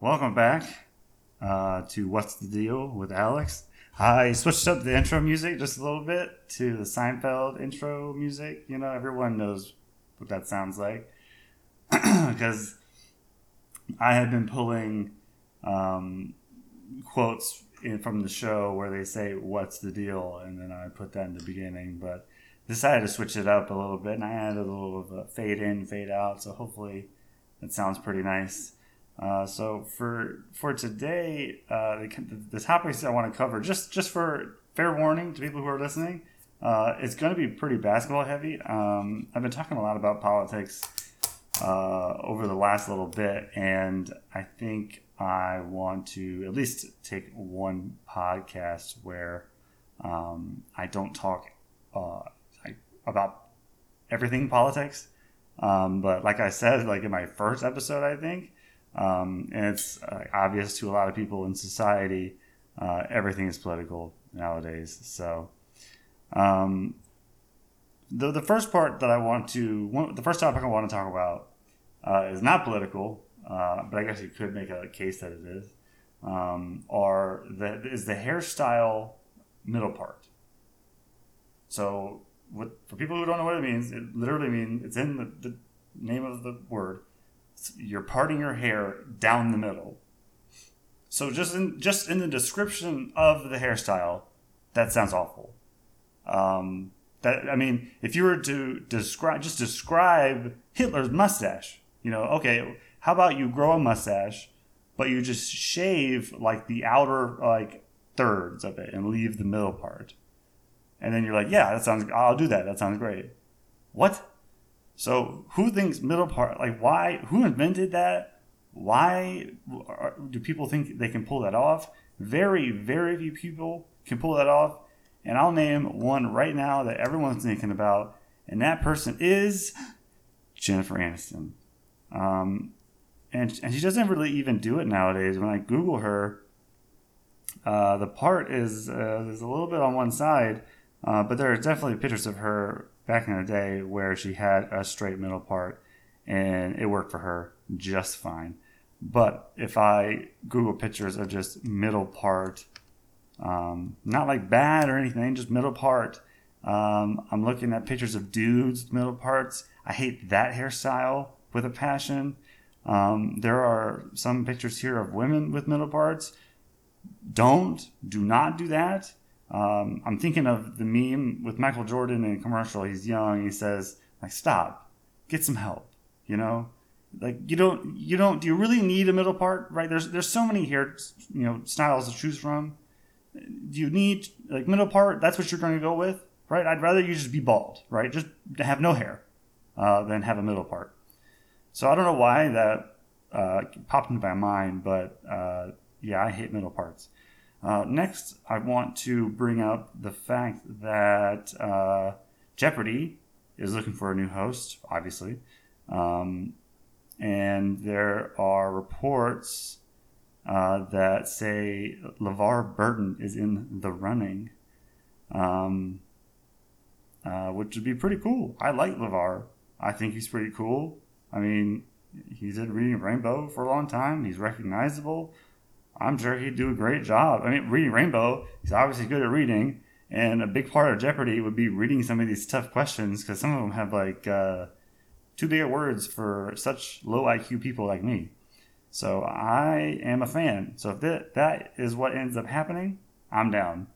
Welcome back to What's the Deal with Alex. I switched up the intro music just a little bit to the Seinfeld intro music. You know, everyone knows what that sounds like. Because I had been pulling quotes from the show where they say, what's the deal? And then I put that in the beginning. But decided to switch it up a little bit. And I added a little of a fade in, fade out. So hopefully that sounds pretty nice. So for today, the topics I want to cover, just for fair warning to people who are listening, it's going to be pretty basketball heavy. I've been talking a lot about politics over the last little bit, and I think I want to at least take one podcast where I don't talk about everything politics. But like I said, like in my first episode, I think. And it's obvious to a lot of people in society, everything is political nowadays. So, the first part that I want to, the first topic I want to talk about, is not political, but I guess you could make a case that it is, is the hairstyle middle part. So for people who don't know what it means, it literally means it's in the name of the word. You're parting your hair down the middle. So just in the description of the hairstyle, that sounds awful. If you were to describe Hitler's mustache, you know, okay, how about you grow a mustache, but you just shave like the outer like thirds of it and leave the middle part, and then you're like, yeah, that sounds. I'll do that. That sounds great. What? So who thinks middle part, like why, who invented that? Why do people think they can pull that off? Very, very few people can pull that off. And I'll name one right now that everyone's thinking about. And that person is Jennifer Aniston. And she doesn't really even do it nowadays. When I Google her, the part is a little bit on one side, but there are definitely pictures of her back in the day where she had a straight middle part and it worked for her just fine. But if I Google pictures of just middle part, not like bad or anything, just middle part. I'm looking at pictures of dudes with middle parts. I hate that hairstyle with a passion. There are some pictures here of women with middle parts. Do not do that. I'm thinking of the meme with Michael Jordan in a commercial. He's young. He says, like, stop, get some help, you know, like do you really need a middle part, right? There's so many hair, you know, styles to choose from. Do you need like middle part? That's what you're going to go with, right? I'd rather you just be bald, right? Just have no hair, than have a middle part. So I don't know why that, popped into my mind, but, yeah, I hate middle parts. Next, I want to bring up the fact that Jeopardy is looking for a new host, obviously. And there are reports that say LeVar Burton is in the running, which would be pretty cool. I like LeVar. I think he's pretty cool. I mean, he's in Reading Rainbow for a long time. He's recognizable. I'm sure he'd do a great job. I mean, Reading Rainbow, he's obviously good at reading. And a big part of Jeopardy would be reading some of these tough questions because some of them have like too big of words for such low IQ people like me. So I am a fan. So if that is what ends up happening, I'm down.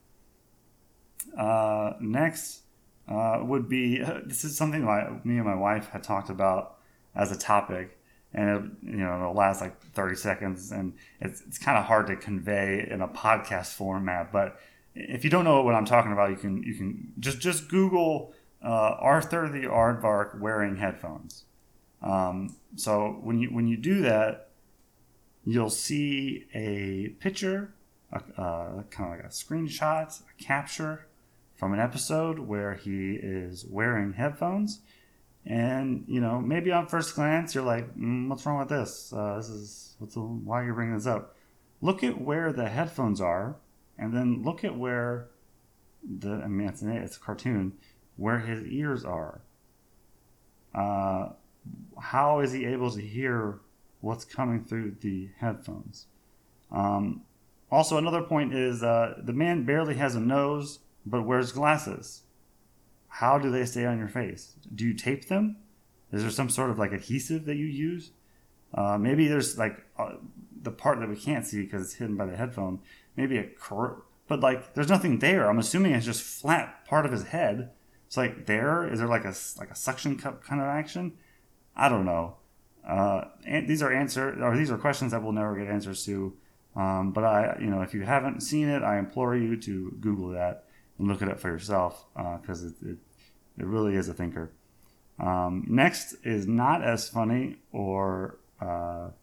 Next would be, this is something me and my wife had talked about as a topic. And it, you know, it'll last like 30 seconds, and it's kind of hard to convey in a podcast format. But if you don't know what I'm talking about, you can just Google Arthur the Aardvark wearing headphones. So when you do that, you'll see a picture, kind of like a screenshot, a capture from an episode where he is wearing headphones. And, you know, maybe on first glance, you're like, what's wrong with this? Why are you bringing this up? Look at where the headphones are, and then look at where it's a cartoon, where his ears are. How is he able to hear what's coming through the headphones. Also, another point is the man barely has a nose, but wears glasses. How do they stay on your face? Do you tape them? Is there some sort of like adhesive that you use? Maybe there's like the part that we can't see because it's hidden by the headphone. Maybe a curve, but like there's nothing there. I'm assuming it's just flat part of his head. It's like there. Is there like a suction cup kind of action? I don't know. And these are questions that we'll never get answers to. But I, you know, if you haven't seen it, I implore you to Google that and look it up for yourself, because it really is a thinker. Next is not as funny, or I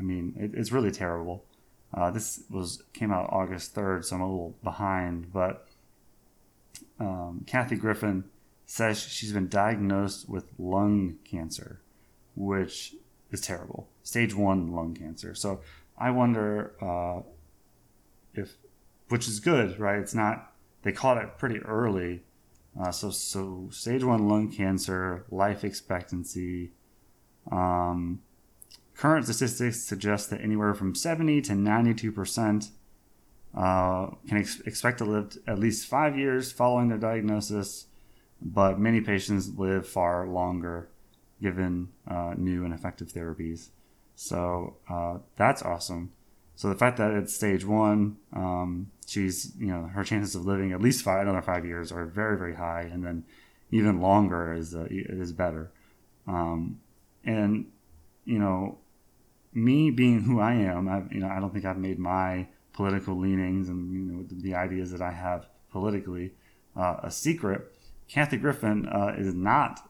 mean, it's really terrible. This came out August 3rd, so I'm a little behind, but Kathy Griffin says she's been diagnosed with lung cancer, which is terrible. Stage 1 lung cancer. So I wonder if, which is good, right? It's not, they caught it pretty early. So stage 1 lung cancer, life expectancy. Current statistics suggest that anywhere from 70 to 92% can expect to live at least 5 years following their diagnosis, but many patients live far longer given new and effective therapies. So that's awesome. So the fact that it's stage 1, she's, you know, her chances of living at least another five years are very, very high, and then even longer is better. And you know, me being who I am, I don't think I've made my political leanings and, you know, the ideas that I have politically a secret. Kathy Griffin is not,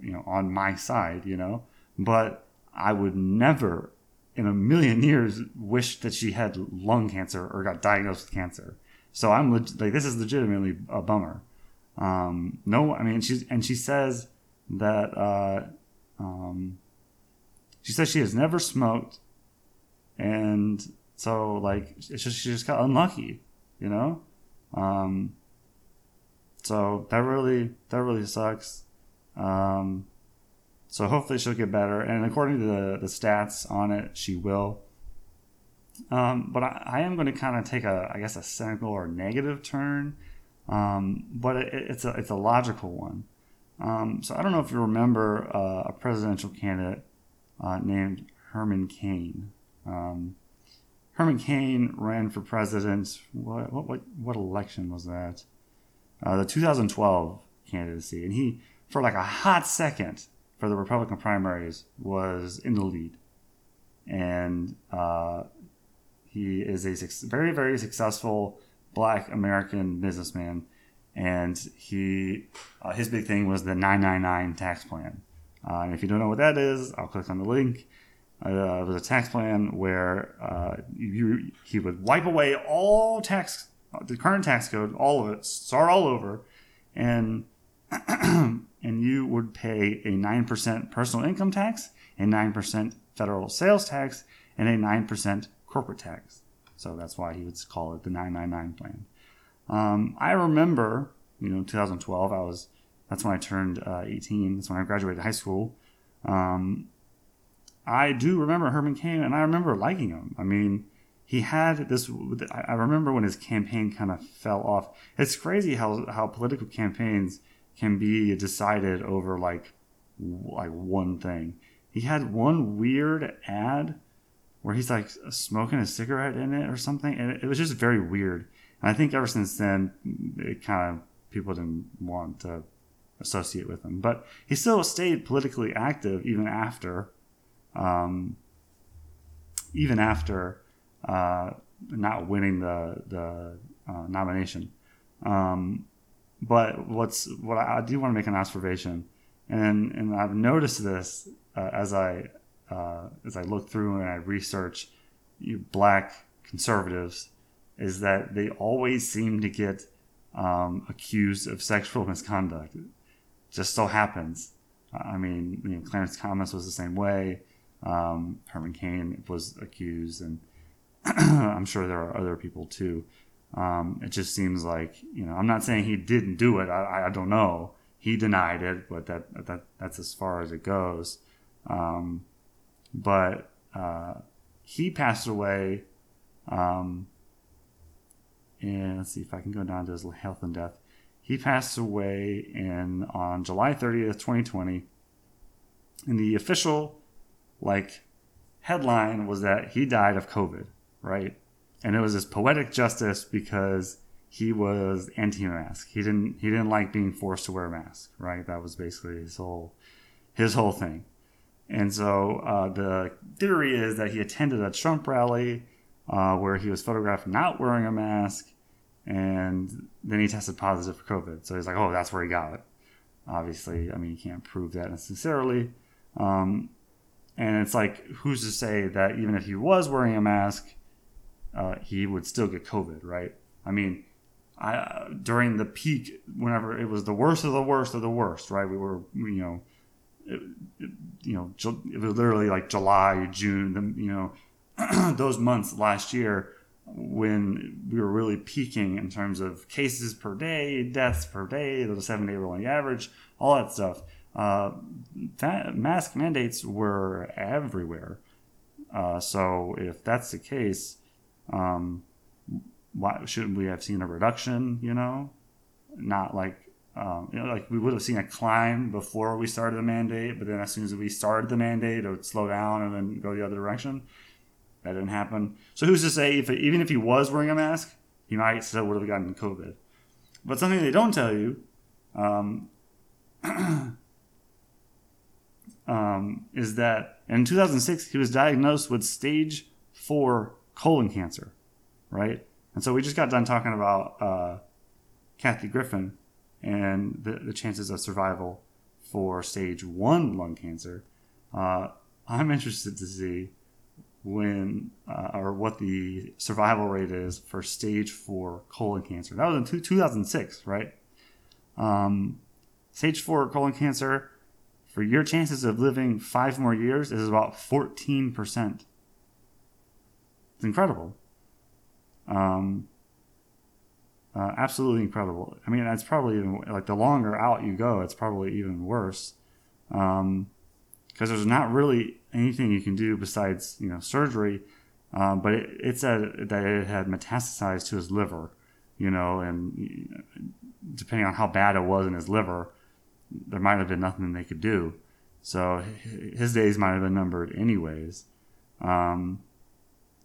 you know, on my side, you know, but I would never in a million years wish that she had lung cancer or got diagnosed with cancer. So I'm this is legitimately a bummer. She says that she says she has never smoked, and so like she just got unlucky, you know. So that really sucks. So hopefully she'll get better, and according to the stats on it, she will. But I am going to kind of take a cynical or negative turn, but it's a logical one. So I don't know if you remember a presidential candidate named Herman Cain. Herman Cain ran for president. What election was that? The 2012 candidacy, and he, for like a hot second for the Republican primaries, was in the lead. And he is a very, very successful Black American businessman. And he, his big thing was the 999 tax plan. And if you don't know what that is, I'll click on the link. It was a tax plan where he would wipe away all tax, the current tax code, all of it, start all over, and and you would pay a 9% personal income tax, a 9% federal sales tax, and a 9% corporate tax. So that's why he would call it the 999 plan. I remember, you know, 2012, that's when I turned 18. That's when I graduated high school. I do remember Herman Cain, and I remember liking him. I mean, he had this, I remember when his campaign kind of fell off. It's crazy how political campaigns can be decided over like one thing. He had one weird ad where he's like smoking a cigarette in it or something, and it was just very weird. And I think ever since then, it kind of, people didn't want to associate with him. But he still stayed politically active even after not winning the nomination. But I do want to make an observation, and I've noticed this as I look through and I research Black conservatives, is that they always seem to get accused of sexual misconduct. It just so happens. I mean, you know, Clarence Thomas was the same way. Herman Cain was accused, and I'm sure there are other people too. It just seems like, you know, I'm not saying he didn't do it. I don't know. He denied it, but that's as far as it goes. But he passed away. And let's see if I can go down to his health and death. He passed away on July 30th, 2020. And the official headline was that he died of COVID, right? And it was this poetic justice because he was anti-mask. He didn't like being forced to wear a mask, right? That was basically his whole thing. And so the theory is that he attended a Trump rally where he was photographed not wearing a mask, and then he tested positive for COVID. So he's like, oh, that's where he got it. Obviously, I mean, you can't prove that necessarily. And it's like, who's to say that even if he was wearing a mask, he would still get COVID, right? I mean, during the peak, whenever it was the worst of the worst of the worst, right? We were, it was literally July, June, those months last year when we were really peaking in terms of cases per day, deaths per day, the 7-day rolling average, all that stuff. Mask mandates were everywhere. So if that's the case, why shouldn't we have seen a reduction, Not we would have seen a climb before we started the mandate, but then as soon as we started the mandate, it would slow down and then go the other direction. That didn't happen. So who's to say even if he was wearing a mask, he might still would have gotten COVID. But something they don't tell you is that in 2006, he was diagnosed with stage 4 colon cancer, right? And so we just got done talking about Kathy Griffin and the chances of survival for stage 1 lung cancer. I'm interested to see when or what the survival rate is for stage 4 colon cancer. That was in 2006, right? Stage 4 colon cancer, for your chances of living 5 more years, is about 14%. It's incredible. Absolutely incredible. I mean, that's probably even the longer out you go, it's probably even worse. Because there's not really anything you can do besides, surgery. But it said that it had metastasized to his liver, and depending on how bad it was in his liver, there might have been nothing they could do. So his days might have been numbered anyways.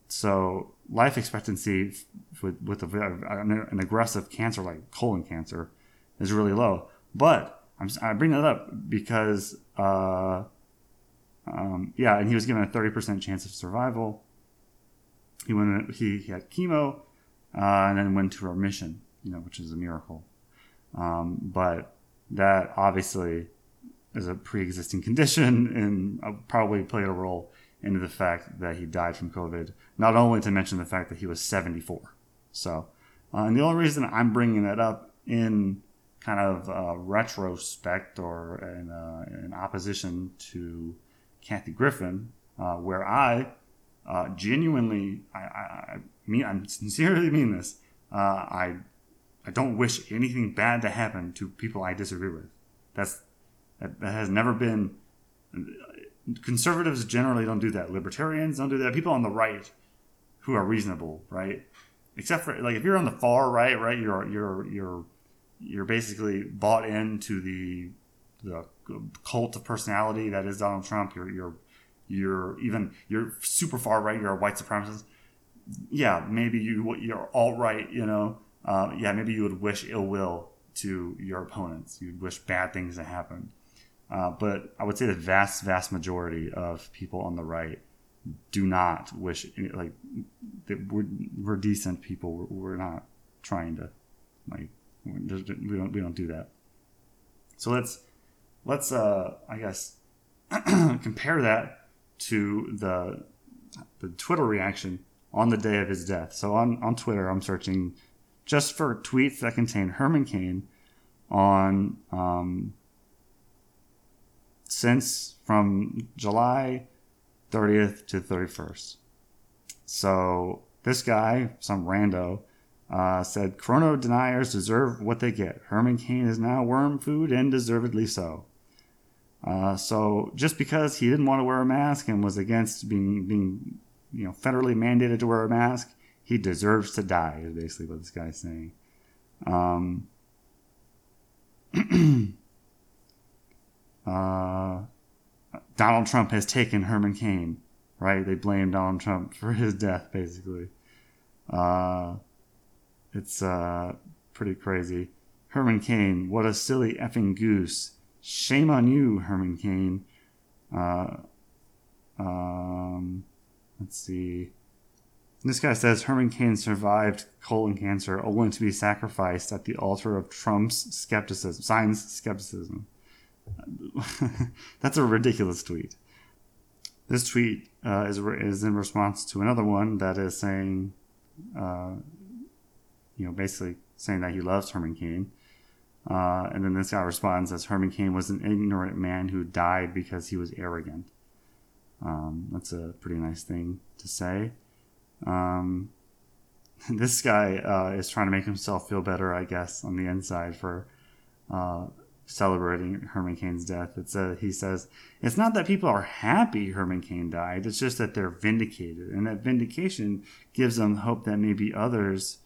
So life expectancy with an aggressive cancer like colon cancer is really low. But I bring that up because, and he was given a 30% chance of survival. He had chemo and then went to remission, which is a miracle. But that obviously is a pre-existing condition and probably played a role into the fact that he died from COVID, not only to mention the fact that he was 74. So, and the only reason I'm bringing that up in kind of retrospect or in opposition to Kathy Griffin, where I genuinely, I sincerely mean this, I don't wish anything bad to happen to people I disagree with. That has never been. Conservatives generally don't do that. Libertarians don't do that. People on the right who are reasonable, right? Except for if you're on the far right, right, you're basically bought into the cult of personality that is Donald Trump. You're super far right. You're a white supremacist. Yeah, maybe you're all right. Maybe you would wish ill will to your opponents. You'd wish bad things to happen. But I would say the vast, vast majority of people on the right do not wish we're decent people. We're not trying to we don't do that. So let's I guess compare that to the Twitter reaction on the day of his death. So on Twitter, I'm searching just for tweets that contain Herman Cain on. Since from July 30th to 31st. So this guy, some rando, said, "Corona deniers deserve what they get. Herman Cain is now worm food and deservedly so." So just because he didn't want to wear a mask and was against being federally mandated to wear a mask, he deserves to die, is basically what this guy's saying. Donald Trump has taken Herman Cain, right? They blame Donald Trump for his death, basically. It's pretty crazy. Herman Cain, what a silly effing goose. Shame on you, Herman Cain. Let's see. This guy says Herman Cain survived colon cancer only to be sacrificed at the altar of Trump's skepticism, science skepticism. That's a ridiculous tweet. This tweet is in response to another one that is saying, basically saying that he loves Herman Cain. And then this guy responds as Herman Cain was an ignorant man who died because he was arrogant. That's a pretty nice thing to say. This guy is trying to make himself feel better, I guess, on the inside for celebrating Herman Cain's death. He says, it's not that people are happy Herman Cain died. It's just that they're vindicated. And that vindication gives them hope that maybe others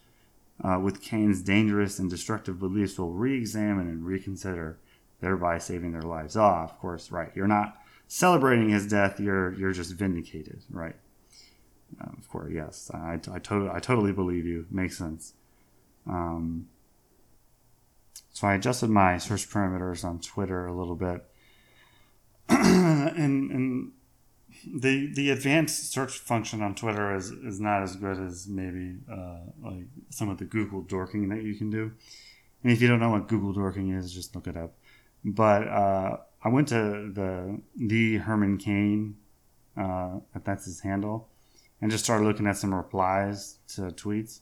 with Cain's dangerous and destructive beliefs will re-examine and reconsider, thereby saving their lives. Ah, of course, right. You're not celebrating his death. You're just vindicated, right? Of course, yes. I totally believe you. Makes sense. So I adjusted my search parameters on Twitter a little bit. and the advanced search function on Twitter is not as good as maybe like some of the Google dorking that you can do. And if you don't know what Google dorking is, just look it up. But I went to the Herman Cain, if that's his handle, and just started looking at some replies to tweets.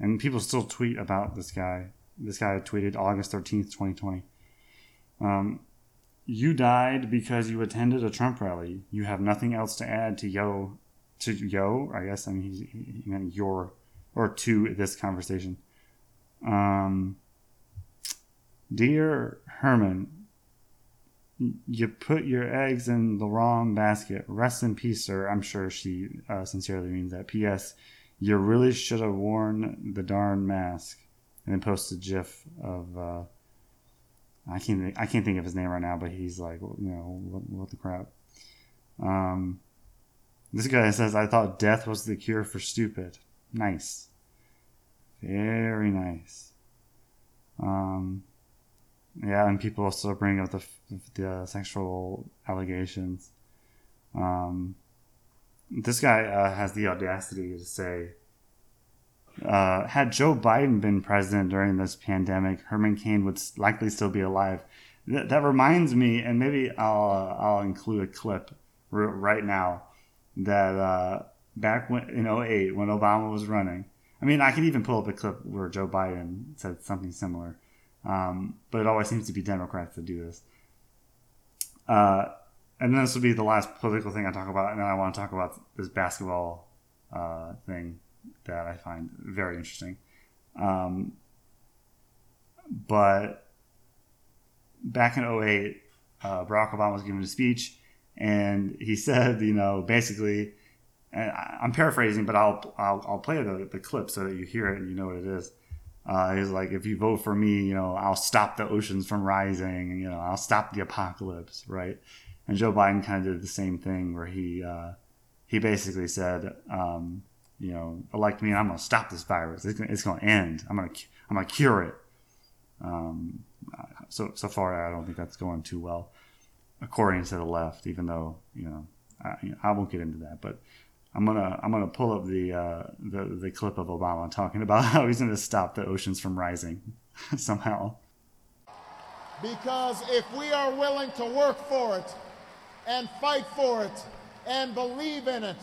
And people still tweet about this guy. This guy tweeted August 13th, 2020. You died because you attended a Trump rally. You have nothing else to add to yo. I guess, I mean, he meant your, or to this conversation. Dear Herman, you put your eggs in the wrong basket. Rest in peace, sir. I'm sure she sincerely means that. P.S. You really should have worn the darn mask. And then posted a GIF of I can't think of his name right now, but he's like, what the crap. This guy says, I thought death was the cure for stupid. Nice, very nice. Yeah, and people also bring up the sexual allegations. This guy has the audacity to say, had Joe Biden been president during this pandemic, Herman Cain would likely still be alive. That reminds me, and maybe I'll include a clip right now, that back when, in 2008, when Obama was running. I mean, I could even pull up a clip where Joe Biden said something similar. But it always seems to be Democrats that do this. And this will be the last political thing I talk about. And then I want to talk about this basketball thing that I find very interesting. But back in 2008, Barack Obama was giving a speech. And he said, basically, and I'm paraphrasing, but I'll play the clip so that you hear it and you know what it is. He's like, if you vote for me, I'll stop the oceans from rising, and, I'll stop the apocalypse, right? And Joe Biden kind of did the same thing where he basically said, elect me, and I'm going to stop this virus. It's going to end. I'm going to cure it. So far, I don't think that's going too well, according to the left, even though, I won't get into that, but I'm gonna pull up the clip of Obama talking about how he's gonna stop the oceans from rising somehow. Because if we are willing to work for it and fight for it and believe in it,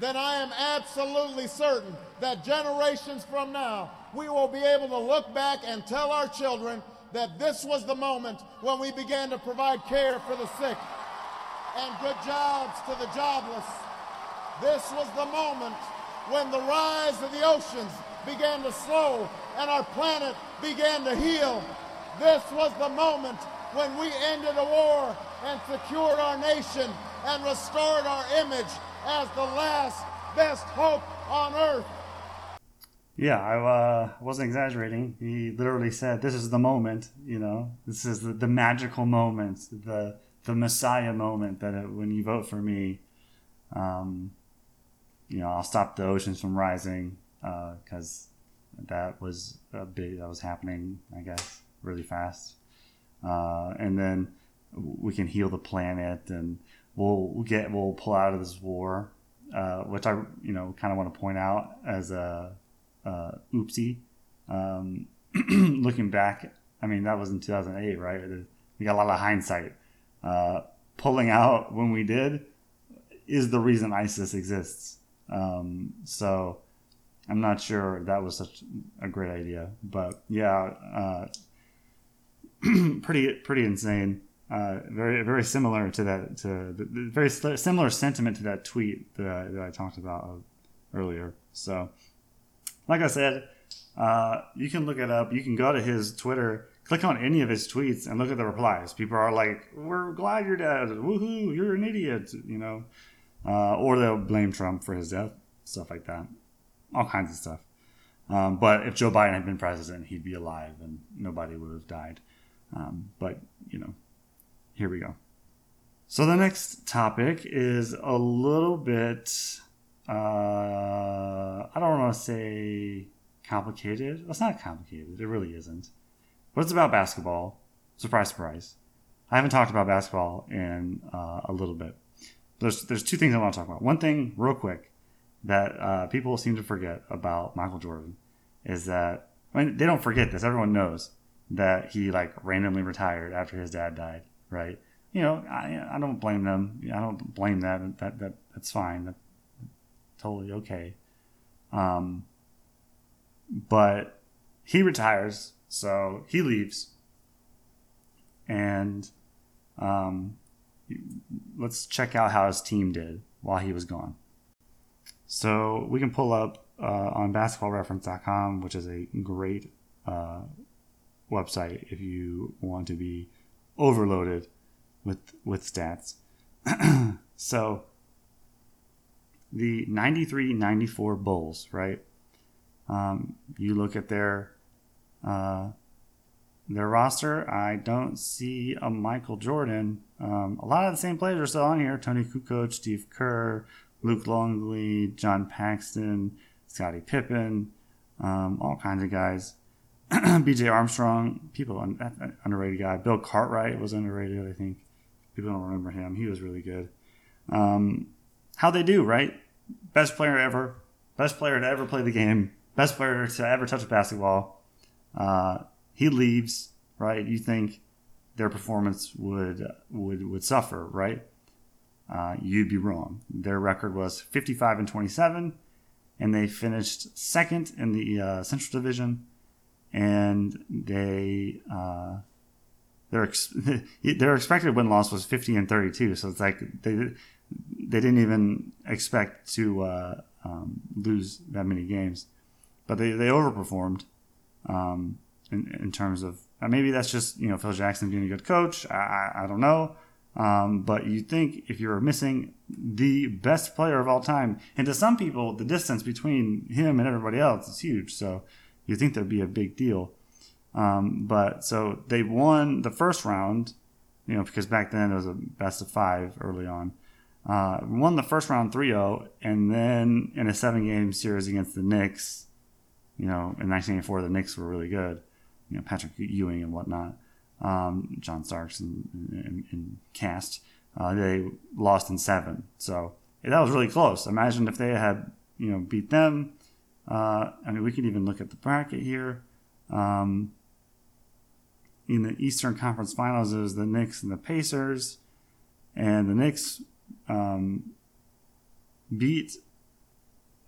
then I am absolutely certain that generations from now we will be able to look back and tell our children that this was the moment when we began to provide care for the sick and good jobs to the jobless. This was the moment when the rise of the oceans began to slow and our planet began to heal. This was the moment when we ended a war and secured our nation and restored our image as the last best hope on earth. Yeah, I wasn't exaggerating. He literally said, this is the moment, you know, this is the magical moment, the Messiah moment that when you vote for me, you know, I'll stop the oceans from rising, because that was a big, that was happening, I guess, really fast. And then we can heal the planet and we'll pull out of this war, which I, you know, kind of want to point out as a, oopsie. Looking back, I mean, that was in 2008, right? We got a lot of hindsight. Pulling out when we did is the reason ISIS exists. So I'm not sure that was such a great idea, but yeah, pretty insane. Very, very similar to that, to the very similar sentiment to that tweet that I talked about earlier. So, like I said, you can look it up. You can go to his Twitter, click on any of his tweets, and look at the replies. People are like, we're glad you're dead. Woohoo, you're an idiot, you know. Or they'll blame Trump for his death, stuff like that. All kinds of stuff. But if Joe Biden had been president, he'd be alive and nobody would have died. But, you know, here we go. So the next topic is a little bit... I don't want to say complicated. Well, it's not complicated. It really isn't. But it's about basketball. Surprise, surprise. I haven't talked about basketball in a little bit. There's two things I want to talk about. One thing, real quick, that people seem to forget about Michael Jordan is that, I mean, they don't forget this. Everyone knows that he like randomly retired after his dad died, right? You know, I don't blame them. I don't blame that. That's fine. That's totally okay. But he retires, so he leaves. And let's check out how his team did while he was gone. So we can pull up on basketballreference.com, which is a great website if you want to be overloaded with stats. So the 93-94 Bulls, right? You look at their roster. I don't see a Michael Jordan. A lot of the same players are still on here. Tony Kukoc, Steve Kerr, Luke Longley, John Paxton, Scottie Pippen, all kinds of guys. B.J. Armstrong, underrated guy. Bill Cartwright was underrated, I think. People don't remember him. He was really good. How they do, right? Best player ever. Best player to ever play the game. Best player to ever touch a basketball. He leaves, right? You think their performance would suffer, right? You'd be wrong. Their record was 55-27, and they finished second in the Central Division. And they their expected win-loss was 50-32. So it's like they didn't even expect to lose that many games, but they overperformed in terms of maybe that's just, you know, Phil Jackson being a good coach. I don't know, but you think if you're missing the best player of all time, and to some people the distance between him and everybody else is huge, so you think there'd be a big deal. But so they won the first round, you know, because back then it was a best of five early on. Won the first round 3-0, and then in a 7-game series against the Knicks, you know, in 1984, the Knicks were really good. You know, Patrick Ewing and whatnot, John Starks and cast. They lost in 7. So that was really close. Imagine if they had, you know, beat them. I mean, we can even look at the bracket here. In the Eastern Conference Finals, it was the Knicks and the Pacers, and the Knicks beat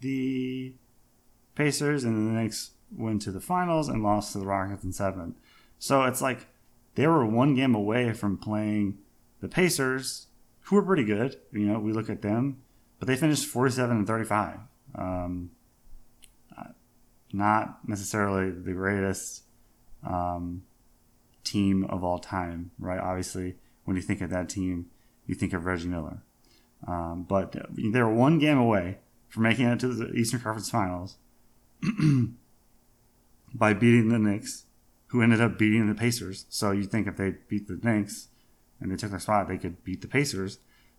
the Pacers, and the Knicks went to the finals and lost to the Rockets in 7. So it's like they were one game away from playing the Pacers, who were pretty good. You know, we look at them, but they finished 47-35. Not necessarily the greatest team of all time, right? Obviously, when you think of that team, you think of Reggie Miller. But they were one game away from making it to the Eastern Conference Finals by beating the Knicks, who ended up beating the Pacers. So you think if they beat the Knicks and they took their spot, they could beat the Pacers.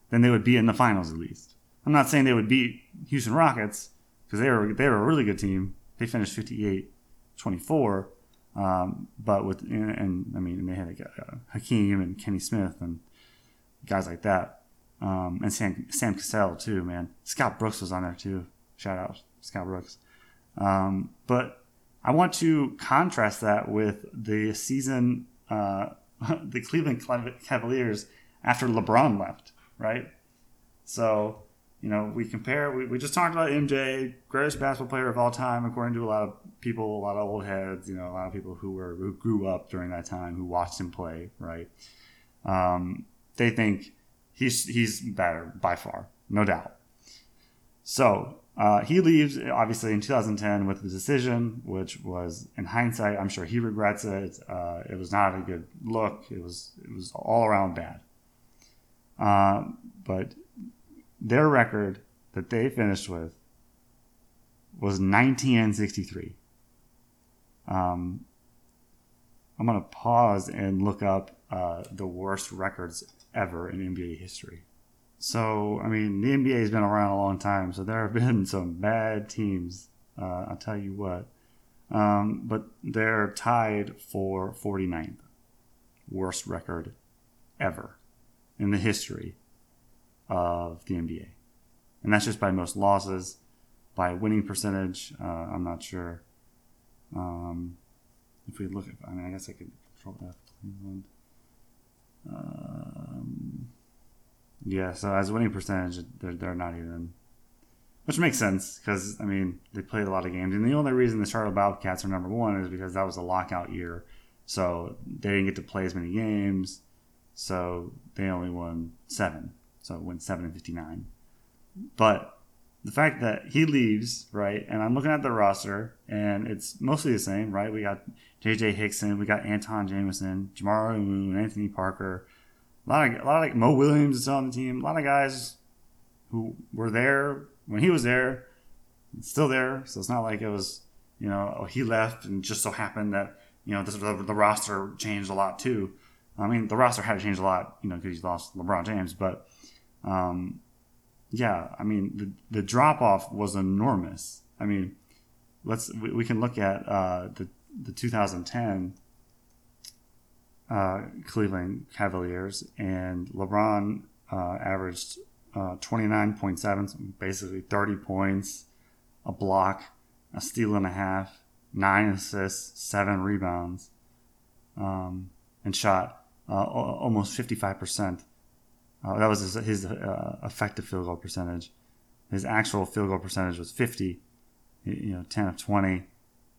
Then they would be in the finals at least. I'm not saying they would beat Houston Rockets because they were a really good team. They finished 58-24, but with and they had like Hakeem and Kenny Smith and guys like that, and Sam Cassell too. Man, Scott Brooks was on there too. Shout out Scott Brooks. But I want to contrast that with the season the Cleveland Cavaliers after LeBron left, right? So, you know, we compare, we just talked about MJ, greatest basketball player of all time, according to a lot of people, a lot of old heads, you know, a lot of people who grew up during that time, who watched him play, right? They think he's better by far, no doubt. So he leaves, obviously, in 2010 with the decision, which was, in hindsight, I'm sure he regrets it. It was not a good look. It was all around bad. But their record that they finished with was 19-63. I'm going to pause and look up the worst records ever in NBA history. So, I mean, the NBA has been around a long time, so there have been some bad teams, I'll tell you what. But they're tied for 49th. Worst record ever in the history of the NBA. And that's just by most losses, by winning percentage. I'm not sure. If we look at, I mean, I guess I could control F Cleveland. Yeah, so as winning percentage, they're not even, which makes sense because, I mean, they played a lot of games. And the only reason the Charlotte Bobcats are number one is because that was a lockout year. So they didn't get to play as many games. So they only won 7. So it went 7-59. But the fact that he leaves, right, and I'm looking at the roster, and it's mostly the same, right? We got J.J. Hickson. We got Anton Jamison, Jamar Moon, Anthony Parker. A lot of Mo Williams is on the team. A lot of guys who were there when he was there, still there. So it's not like it was, you know, oh, he left and just so happened that, you know, the roster changed a lot too. I mean, the roster had to change a lot, you know, because he lost LeBron James, but yeah, I mean, the drop-off was enormous. I mean, we can look at the 2010 Cleveland Cavaliers, and LeBron averaged 29.7, so basically 30 points, a block, a steal and a half, 9 assists, 7 rebounds, and shot almost 55%. That was his effective field goal percentage. His actual field goal percentage was 50, you know, 10 of 20,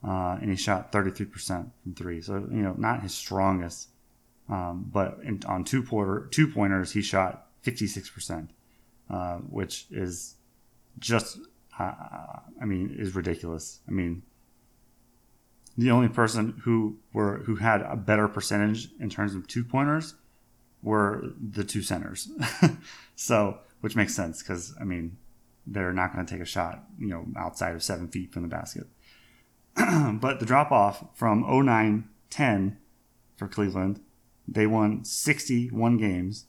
and he shot 33% from 3. So, you know, not his strongest, but on two-pointers, he shot 56%, which is just, is ridiculous. I mean, the only person who had a better percentage in terms of two-pointers were the two centers. So, which makes sense because, I mean, they're not going to take a shot, you know, outside of 7 feet from the basket. But the drop-off from 09-10 for Cleveland, they won 61 games,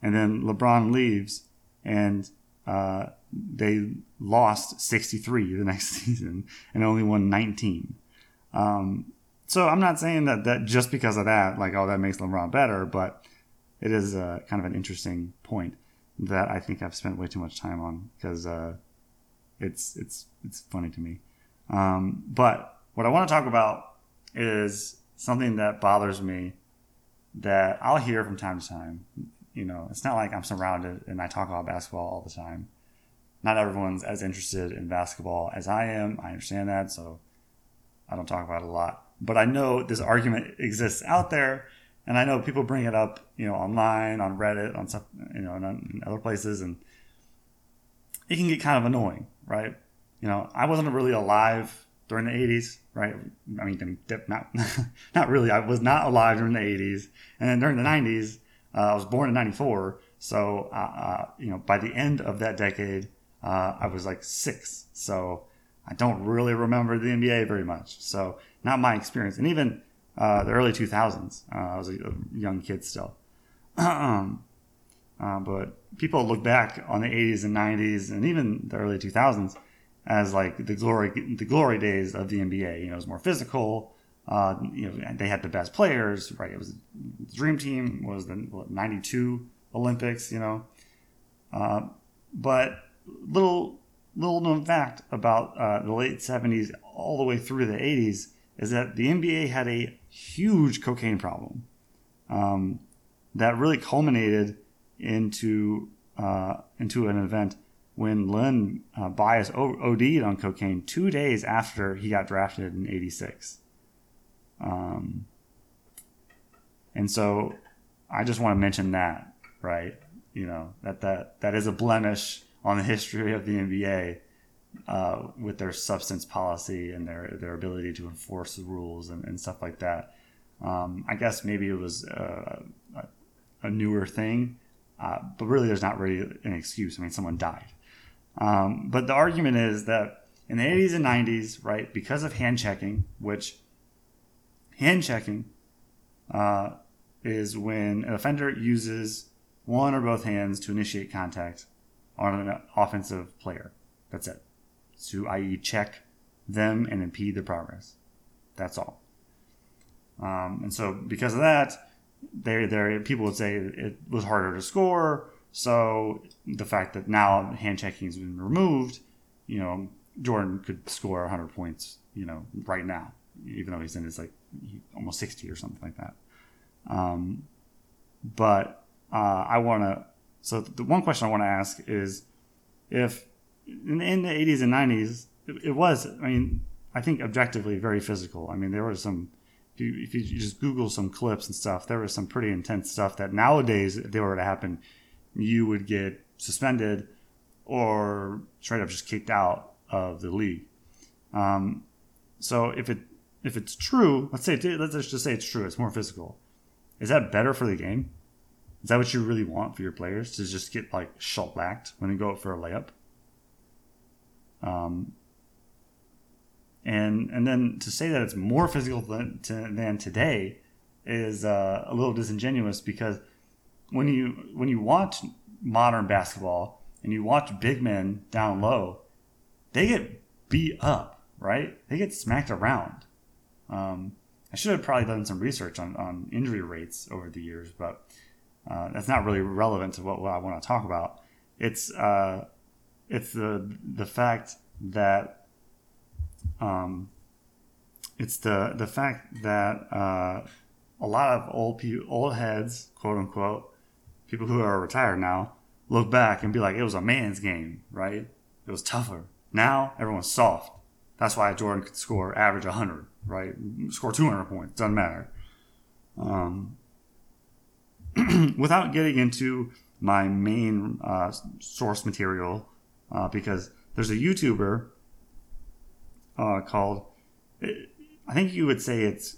and then LeBron leaves, and they lost 63 the next season and only won 19. So I'm not saying that just because of that, like, oh, that makes LeBron better, but it is kind of an interesting point that I think I've spent way too much time on because it's funny to me. But what I want to talk about is something that bothers me that I'll hear from time to time. You know, it's not like I'm surrounded and I talk about basketball all the time. Not everyone's as interested in basketball as I am. I understand that, so I don't talk about it a lot. But I know this argument exists out there. And I know people bring it up, you know, online, on Reddit, on stuff, you know, and other places, and it can get kind of annoying, right? You know, I wasn't really alive during the 80s, right? I mean, not really. I was not alive during the 80s. And then during the 90s, I was born in 94. So, by the end of that decade, I was like 6. So I don't really remember the NBA very much. So not my experience. And even the early 2000s, I was a young kid still. But people look back on the 80s and 90s and even the early 2000s as like the glory days of the NBA. You know, it was more physical. They had the best players, right? It was the Dream Team, was the 92 Olympics, you know. But little known fact about the late 70s all the way through the 80s is that the NBA had a huge cocaine problem that really culminated into an event when Len Bias OD'd on cocaine 2 days after he got drafted in 86. And so I just want to mention that, right? You know, that is a blemish on the history of the NBA with their substance policy and their ability to enforce the rules and stuff like that. I guess maybe it was a newer thing, but really there's not really an excuse. I mean, someone died. But the argument is that in the 80s and 90s, right, because of hand-checking, which hand-checking is when an offender uses one or both hands to initiate contact on an offensive player. That's it. To, i.e., check them and impede their progress. That's all. And so because of that, people would say it was harder to score. So the fact that now hand-checking has been removed, you know, Jordan could score 100 points, you know, right now, even though he's in his, like, almost 60 or something like that. So the one question I want to ask is if in the 80s and 90s, it was, I mean, I think objectively very physical. I mean, there were some, if you just Google some clips and stuff, there was some pretty intense stuff that nowadays, if they were to happen, you would get suspended or straight up just kicked out of the league. So if it's true, let's just say it's true, it's more physical. Is that better for the game? Is that what you really want for your players, to just get like shellacked when they go up for a layup? And then to say that it's more physical than today is a little disingenuous, because when you watch modern basketball and you watch big men down low, they get beat up, right? They get smacked around. I should have probably done some research on injury rates over the years, but that's not really relevant to what I want to talk about. It's the fact that a lot of old heads, quote unquote, people who are retired now, look back and be like, it was a man's game, right? It was tougher. Now everyone's soft. That's why Jordan could score average 100, right? Score 200 points, doesn't matter. Without getting into my main source material, because there's a YouTuber called, I think you would say it's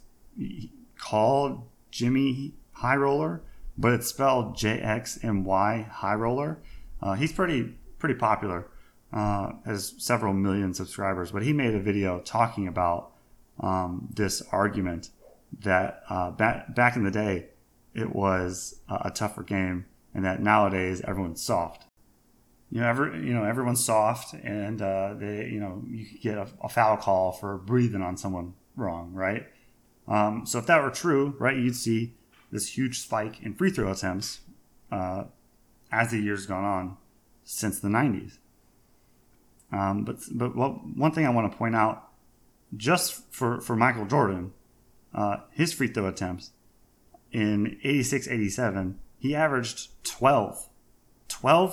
called JXMY High Roller, but it's spelled JXMY High Roller. He's pretty popular, has several million subscribers, but he made a video talking about this argument that back in the day, it was a tougher game, and that nowadays everyone's soft. You know, everyone's soft, and you could get a foul call for breathing on someone wrong, right? So if that were true, right, you'd see this huge spike in free throw attempts as the years gone on since the 90s. One thing I want to point out, just for Michael Jordan, his free throw attempts, in 86-87, he averaged 12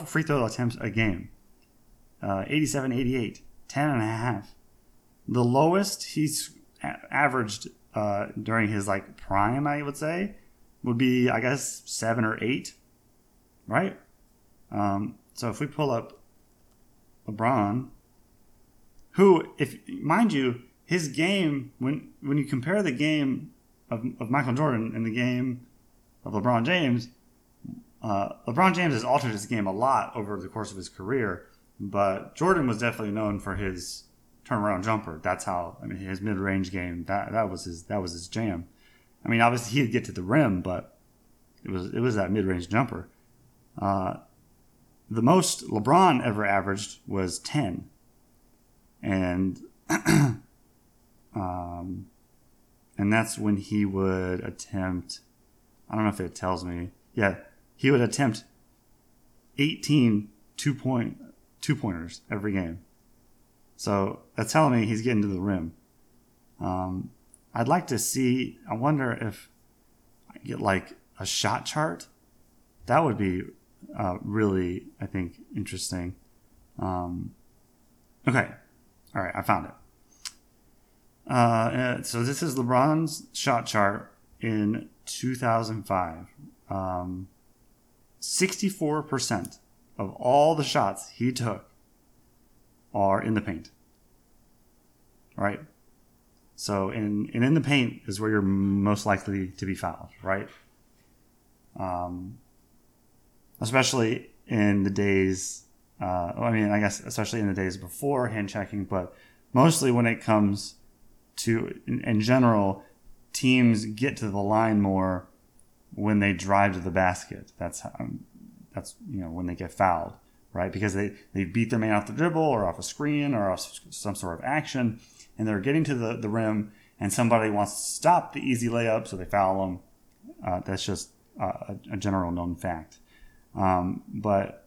free throw attempts a game. 87-88, 10.5. The lowest he's averaged during his like prime, I would say, would be, I guess, 7 or 8, right? So if we pull up LeBron, who, if mind you, his game, when you compare the game of Michael Jordan and the game of LeBron James, LeBron James has altered his game a lot over the course of his career, but Jordan was definitely known for his turnaround jumper. That's how, I mean, his mid-range game, that was his jam. I mean, obviously he'd get to the rim, but it was that mid-range jumper. The most LeBron ever averaged was 10, and and that's when he would attempt, I don't know if it tells me, yeah, he would attempt 18 two-pointers every game. So that's telling me he's getting to the rim. I'd like to see, I wonder if I get like a shot chart. That would be really, I think, interesting. Okay. All right. I found it. So this is LeBron's shot chart in 2005. 64% of all the shots he took are in the paint. All right. So in the paint is where you're most likely to be fouled, right? Especially in the days, I guess especially in the days before hand checking, but mostly when it comes to, in general, teams get to the line more when they drive to the basket. That's how, when they get fouled, right? Because they beat their man off the dribble or off a screen or off some sort of action, and they're getting to the rim, and somebody wants to stop the easy layup, so they foul them. That's just a general known fact. But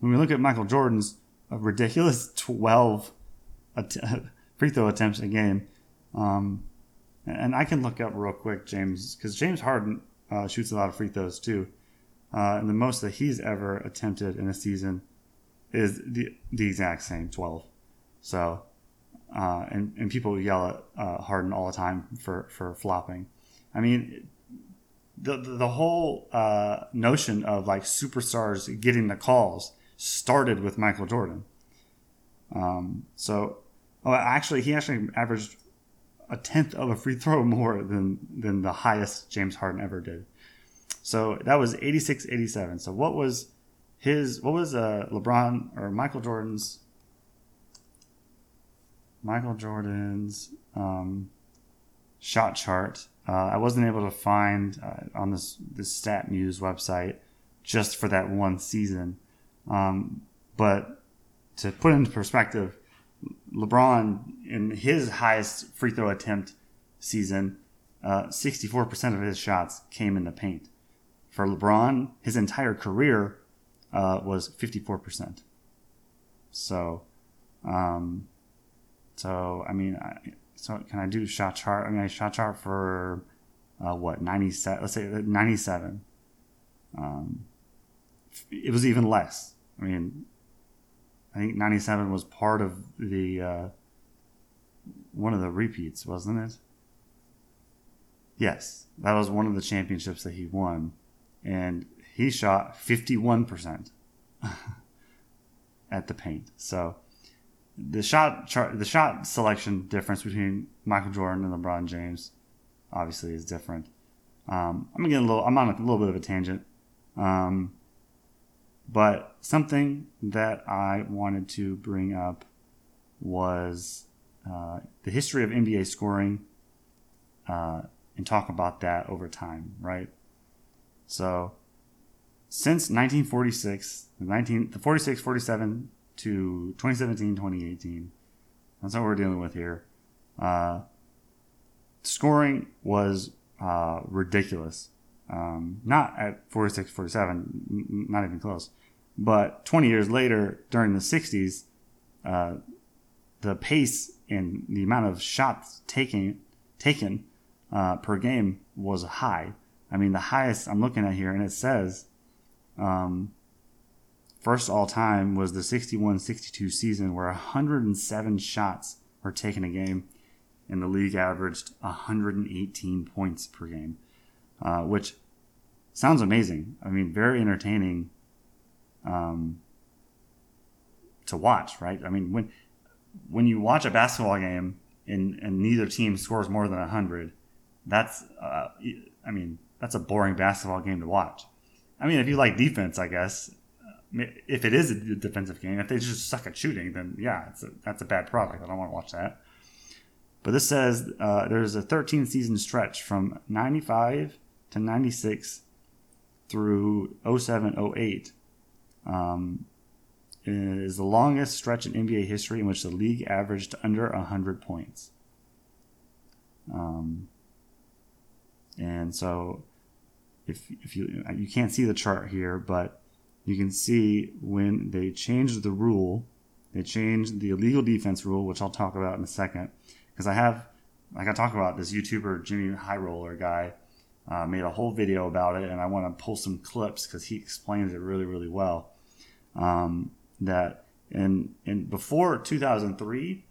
when we look at Michael Jordan's ridiculous 12 free throw attempts a game, and I can look up real quick, James, because James Harden shoots a lot of free throws too. And the most that he's ever attempted in a season is the exact same 12. So, and people yell at Harden all the time for flopping. I mean, the whole notion of like superstars getting the calls started with Michael Jordan. He averaged a tenth of a free throw more than the highest James Harden ever did. So that was 86-87. So what was LeBron or Michael Jordan's shot chart? I wasn't able to find on this Stat News website just for that one season. But to put into perspective, LeBron in his highest free throw attempt season, 64% of his shots came in the paint. For LeBron, his entire career was 54%. So, can I do shot chart? I mean, shot chart for 97? Let's say 97. It was even less. I mean, I think 97 was part of the one of the repeats, wasn't it? Yes, that was one of the championships that he won, and he shot 51% at the paint. So the shot selection difference between Michael Jordan and LeBron James, obviously, is different. I'm on a little bit of a tangent, but something that I wanted to bring up was the history of NBA scoring, and talk about that over time, right? So since 1946, the 46-47 to 2017-2018, that's what we're dealing with here. Scoring was ridiculous. Not at 46-47, not even close. But 20 years later, during the 60s, the pace and the amount of shots taken per game was high. I mean, the highest I'm looking at here, and it says first all time was the 61-62 season, where 107 shots were taken a game, and the league averaged 118 points per game, which sounds amazing. I mean, very entertaining to watch, right? I mean, when you watch a basketball game and neither team scores more than 100, that's a boring basketball game to watch. I mean, if you like defense, I guess, if it is a defensive game, if they just suck at shooting, then yeah, that's a bad product. I don't want to watch that. But this says there's a 13-season stretch from 95 to 96 through 07-08. It is the longest stretch in NBA history in which the league averaged under 100 points. And so if you can't see the chart here, but you can see when they changed the rule, they changed the illegal defense rule, which I'll talk about in a second, because I talk about this YouTuber Jimmy High Roller guy made a whole video about it, and I want to pull some clips because he explains it really, really well. That before 2003,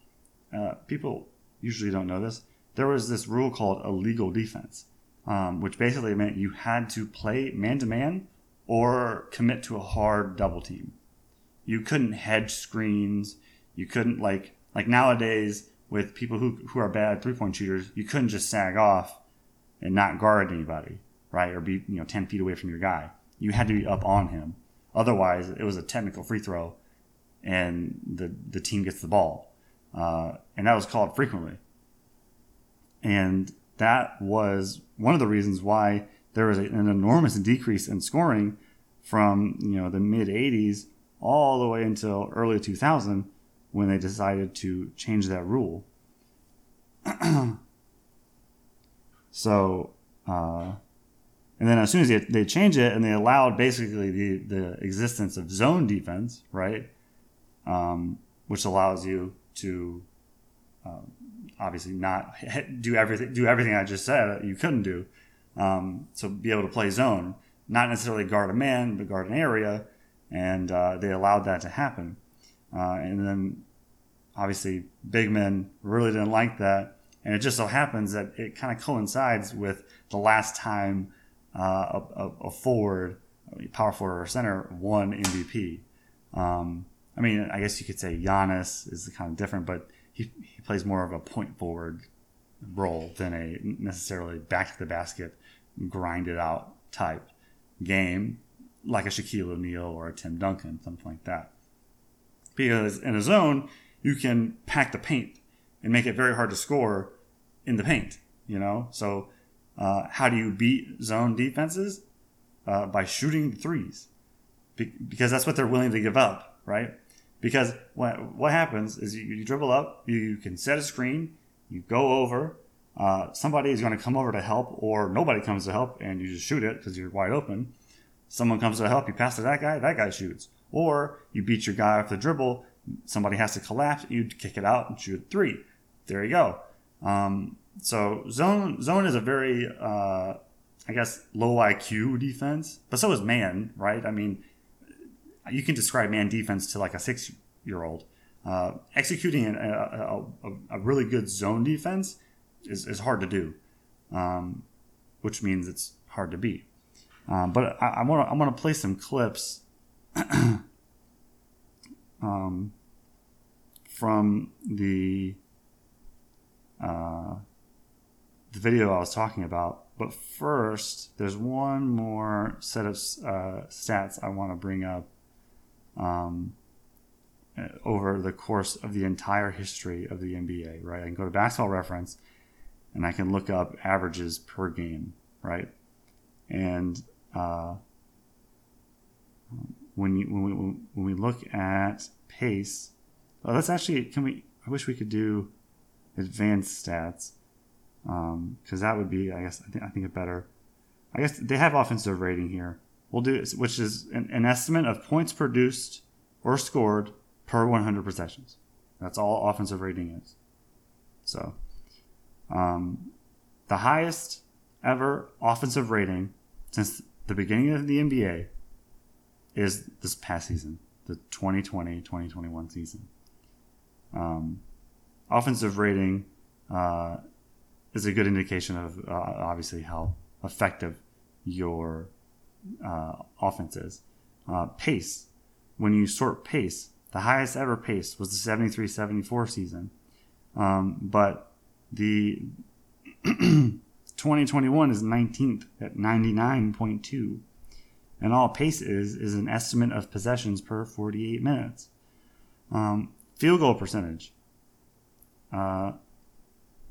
people usually don't know this. There was this rule called illegal defense, which basically meant you had to play man-to-man or commit to a hard double team. You couldn't hedge screens. You couldn't like nowadays with people who are bad three-point shooters. You couldn't just sag off and not guard anybody, right? Or be 10 feet away from your guy. You had to be up on him. Otherwise, it was a technical free throw, and the team gets the ball. And that was called frequently. And that was one of the reasons why there was an enormous decrease in scoring from the mid-'80s all the way until early 2000 when they decided to change that rule. So... and then as soon as they changed it and they allowed basically the existence of zone defense, right, which allows you to obviously not do everything I just said you couldn't do. So be able to play zone, not necessarily guard a man, but guard an area. And they allowed that to happen. And then obviously big men really didn't like that. And it just so happens that it kind of coincides with the last time a forward, power forward or center, won MVP. I guess you could say Giannis is kind of different, but he plays more of a point forward role than a necessarily back to the basket, grinded out type game, like a Shaquille O'Neal or a Tim Duncan, something like that. Because in a zone, you can pack the paint and make it very hard to score in the paint, so. How do you beat zone defenses? By shooting threes, because that's what they're willing to give up, right? Because what happens is you dribble up, you can set a screen, you go over, somebody is going to come over to help, or nobody comes to help, and you just shoot it because you're wide open. Someone comes to help, you pass to that guy shoots. Or you beat your guy off the dribble, somebody has to collapse, you kick it out and shoot a three. There you go. So zone is a very, low IQ defense, but so is man, right? I mean, you can describe man defense to like a 6-year-old. Executing a really good zone defense is hard to do, which means it's hard to beat. But I want to play some clips from the video I was talking about. But first, there's one more set of stats I want to bring up over the course of the entire history of the NBA, right? I can go to Basketball Reference, and I can look up averages per game, right? And when we look at pace, I wish we could do advanced stats. Because that would be, I think a better. I guess they have offensive rating here. We'll do, which is an estimate of points produced or scored per 100 possessions. That's all offensive rating is. So, the highest ever offensive rating since the beginning of the NBA is this past season, the 2020-2021 season. Offensive rating. Is a good indication of obviously how effective your offense is. Pace. When you sort pace, the highest ever pace was the 73-74 season. But the 2021 is 19th at 99.2. And all pace is an estimate of possessions per 48 minutes. Field goal percentage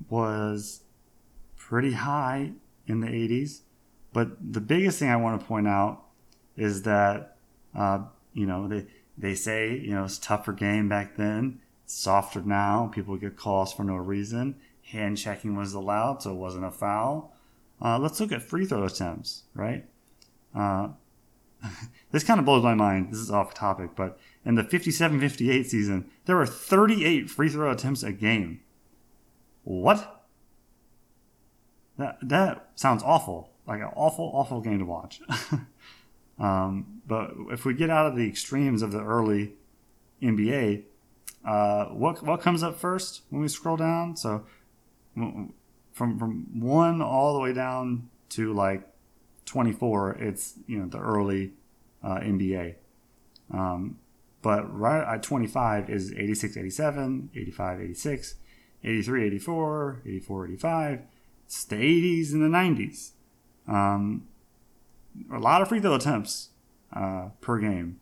was pretty high in the 80s. But the biggest thing I want to point out is that, they say, it's a tougher game back then. It's softer now. People get calls for no reason. Hand checking was allowed, so it wasn't a foul. Let's look at free throw attempts, right? This kind of blows my mind. This is off topic, but in the 57-58 season, there were 38 free throw attempts a game. What? That sounds awful. Like an awful, awful game to watch. But if we get out of the extremes of the early NBA, what comes up first when we scroll down? So from one all the way down to like 24, it's the early NBA. But right at 25 is 86, 87, 85, 86, 83, 84, 84, 85. It's the 80s and the 90s. A lot of free throw attempts per game.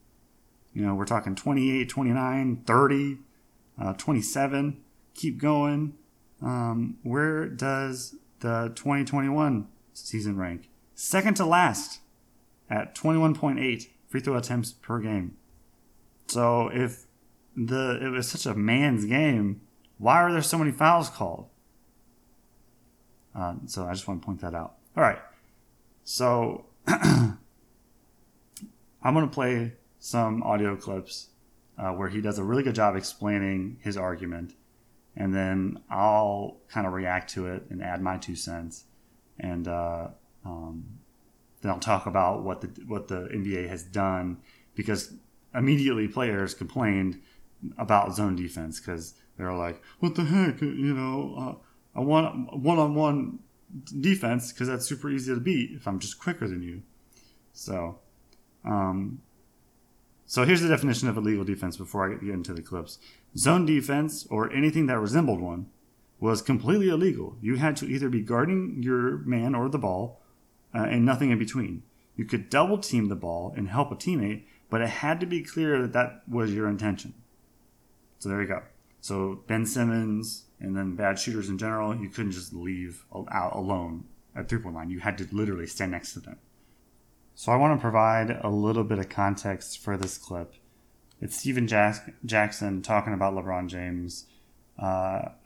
We're talking 28, 29, 30, 27. Keep going. Where does the 2021 season rank? Second to last at 21.8 free throw attempts per game. So if it was such a man's game, why are there so many fouls called? So I just want to point that out. All right. So I'm going to play some audio clips where he does a really good job explaining his argument, and then I'll kind of react to it and add my 2 cents, and then I'll talk about what the NBA has done, because immediately players complained about zone defense because they're like, what the heck, I want one-on-one defense because that's super easy to beat if I'm just quicker than you. So here's the definition of illegal defense before I get into the clips. Zone defense, or anything that resembled one, was completely illegal. You had to either be guarding your man or the ball and nothing in between. You could double team the ball and help a teammate, but it had to be clear that was your intention. So there you go. So Ben Simmons, and then bad shooters in general, you couldn't just leave out alone at three-point line. You had to literally stand next to them. So I want to provide a little bit of context for this clip. It's Stephen Jackson talking about LeBron James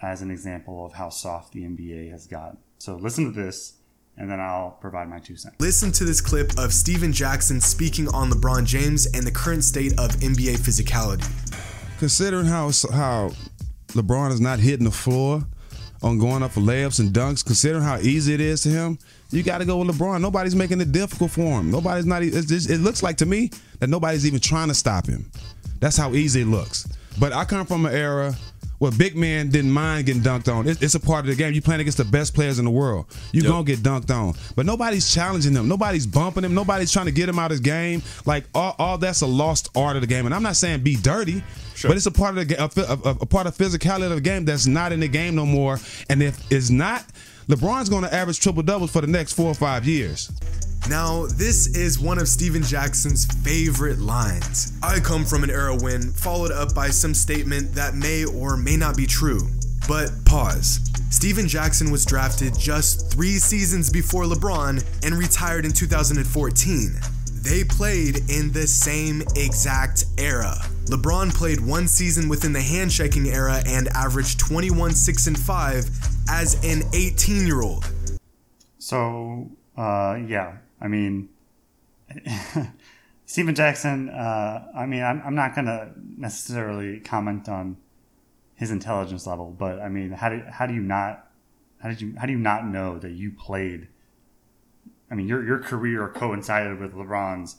as an example of how soft the NBA has gotten. So listen to this, and then I'll provide my 2 cents. Listen to this clip of Stephen Jackson speaking on LeBron James and the current state of NBA physicality. Considering how LeBron is not hitting the floor on going up for layups and dunks, considering how easy it is to him, you got to go with LeBron. Nobody's making it difficult for him. Nobody's not. It looks like to me that nobody's even trying to stop him. That's how easy it looks. But I come from an era where big men didn't mind getting dunked on. It's a part of the game. You're playing against the best players in the world. You're going to get dunked on. But nobody's challenging them. Nobody's bumping him. Nobody's trying to get him out of his game. Like, all that's a lost art of the game. And I'm not saying be dirty, but it's a part of physicality of the game that's not in the game no more. And if it's not, LeBron's going to average triple-doubles for the next 4 or 5 years. Now, this is one of Stephen Jackson's favorite lines. I come from an era when, followed up by some statement that may or may not be true, but pause. Stephen Jackson was drafted just 3 seasons before LeBron and retired in 2014. They played in the same exact era. LeBron played 1 season within the handshaking era and averaged 21, 6, and 5 as an 18-year-old. So, Stephen Jackson, I'm not going to necessarily comment on his intelligence level, but I mean, how do you not know that you played? I mean, your career coincided with LeBron's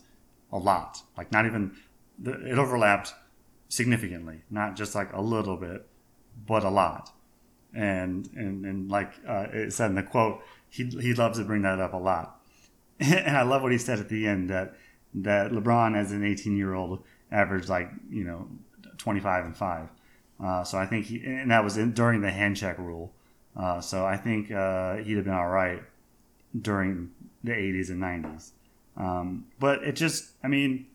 a lot, like not even it overlapped significantly, not just like a little bit, but a lot. And like it said in the quote, he loves to bring that up a lot. And I love what he said at the end, that LeBron as an 18-year-old averaged 25 and 5. So I think and that was during the hand check rule. So I think he'd have been all right during the 80s and 90s. But it just, I mean,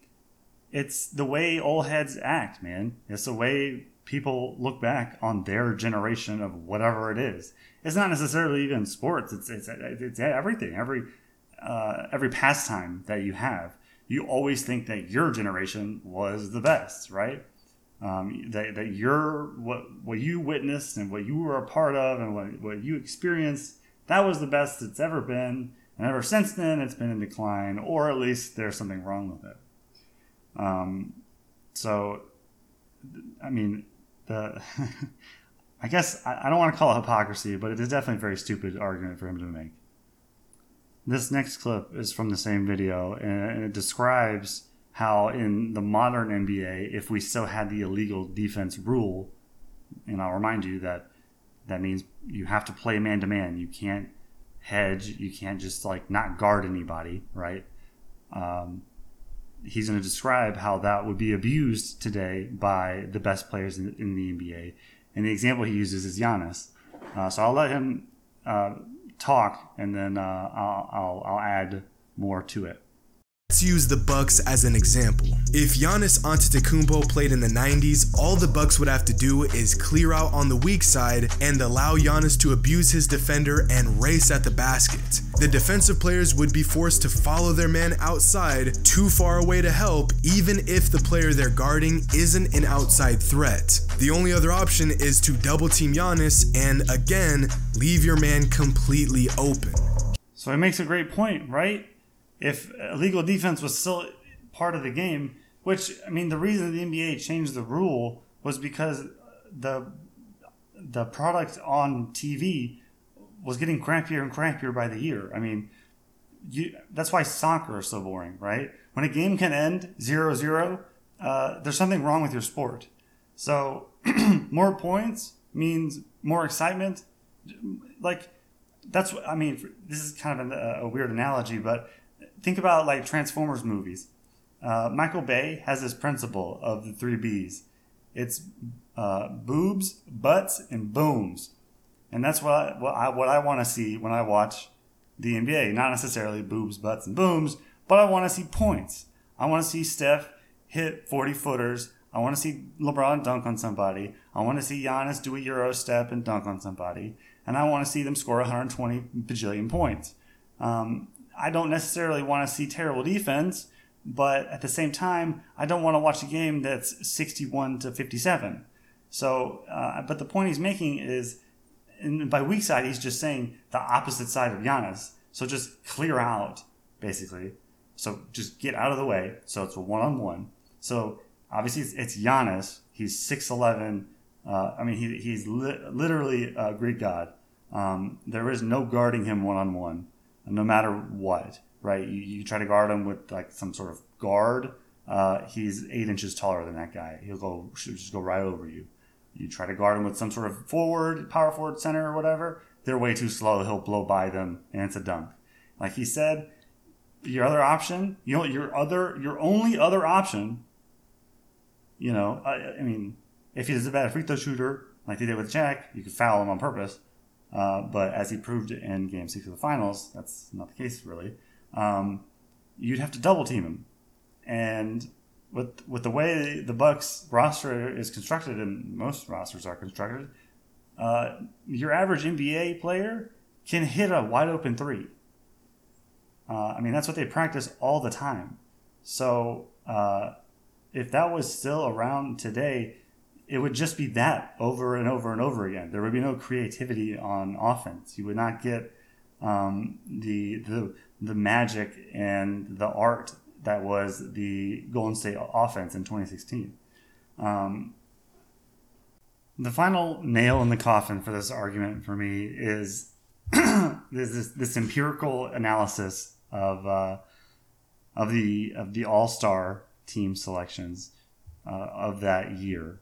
it's the way old heads act, man. It's the way people look back on their generation of whatever it is. It's not necessarily even sports. It's everything. Every pastime that you have, you always think that your generation was the best, right? That your what you witnessed and what you were a part of and what you experienced, that was the best it's ever been. And ever since then, it's been in decline, or at least there's something wrong with it. So, I mean, I guess I don't want to call it hypocrisy, but it is definitely a very stupid argument for him to make. This next clip is from the same video, and it describes how in the modern NBA, if we still had the illegal defense rule, and I'll remind you that means you have to play man-to-man. You can't hedge. You can't just, like, not guard anybody, right? He's going to describe how that would be abused today by the best players in the NBA. And the example he uses is Giannis. So I'll let him talk, and then I'll add more to it. Let's use the Bucks as an example. If Giannis Antetokounmpo played in the 90s, all the Bucks would have to do is clear out on the weak side and allow Giannis to abuse his defender and race at the basket. The defensive players would be forced to follow their man outside, too far away to help, even if the player they're guarding isn't an outside threat. The only other option is to double team Giannis and, again, leave your man completely open. So he makes a great point, right? If illegal defense was still part of the game, which, I mean, the reason the NBA changed the rule was because the product on TV was getting crappier and crappier by the year. I mean, that's why soccer is so boring, right? When a game can end 0-0, there's something wrong with your sport. So more points means more excitement. Like, that's what I mean. This is kind of a weird analogy, but think about, like, Transformers movies. Michael Bay has this principle of the 3 B's. It's boobs, butts, and booms. And that's what I want to see when I watch the NBA. Not necessarily boobs, butts, and booms, but I want to see points. I want to see Steph hit 40-footers. I want to see LeBron dunk on somebody. I want to see Giannis do a Euro step and dunk on somebody. And I want to see them score 120 bajillion points. I don't necessarily want to see terrible defense, but at the same time, I don't want to watch a game that's 61-57. So, but the point he's making is, and by weak side, he's just saying the opposite side of Giannis. So just clear out, basically. So just get out of the way. So it's a one-on-one. So obviously it's Giannis. He's 6'11". I mean, he's literally a Greek god. There is no guarding him one-on-one, no matter what, right? You try to guard him with, like, some sort of guard. He's 8 inches taller than that guy. He'll just go right over you. You try to guard him with some sort of forward, power forward, center, or whatever. They're way too slow. He'll blow by them, and it's a dunk. Like he said, your other option, you know, your only other option. You know, I mean, if he's a bad free throw shooter, like they did with Shaq, you could foul him on purpose. But as he proved in Game 6 of the Finals, that's not the case, really. You'd have to double-team him. And with the way the Bucks roster is constructed, and most rosters are constructed, your average NBA player can hit a wide-open three. I mean, that's what they practice all the time. So if that was still around today, it would just be that over and over and over again. There would be no creativity on offense. You would not get the magic and the art that was the Golden State offense in 2016. The final nail in the coffin for this argument for me is this empirical analysis of the All-Star team selections of that year,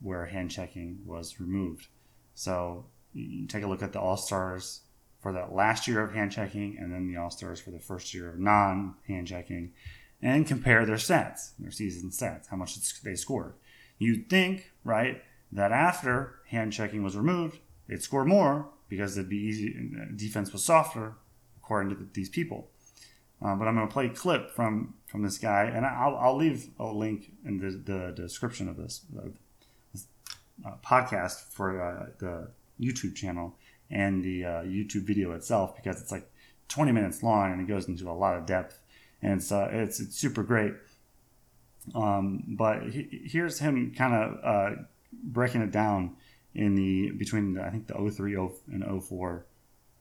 where hand checking was removed. So you take a look at the All-Stars for that last year of hand checking, and then the All-Stars for the first year of non-hand checking, and compare their stats, their season stats, how much they scored. You'd think, right, that after hand checking was removed, they'd score more because it'd be easy. Defense was softer, according to these people. But I'm going to play a clip from this guy, and I'll leave a link in the description of this podcast for the YouTube channel and the YouTube video itself, because it's like 20 minutes long and it goes into a lot of depth, and it's super great. But here's him kind of breaking it down in the between I think the 03 and 04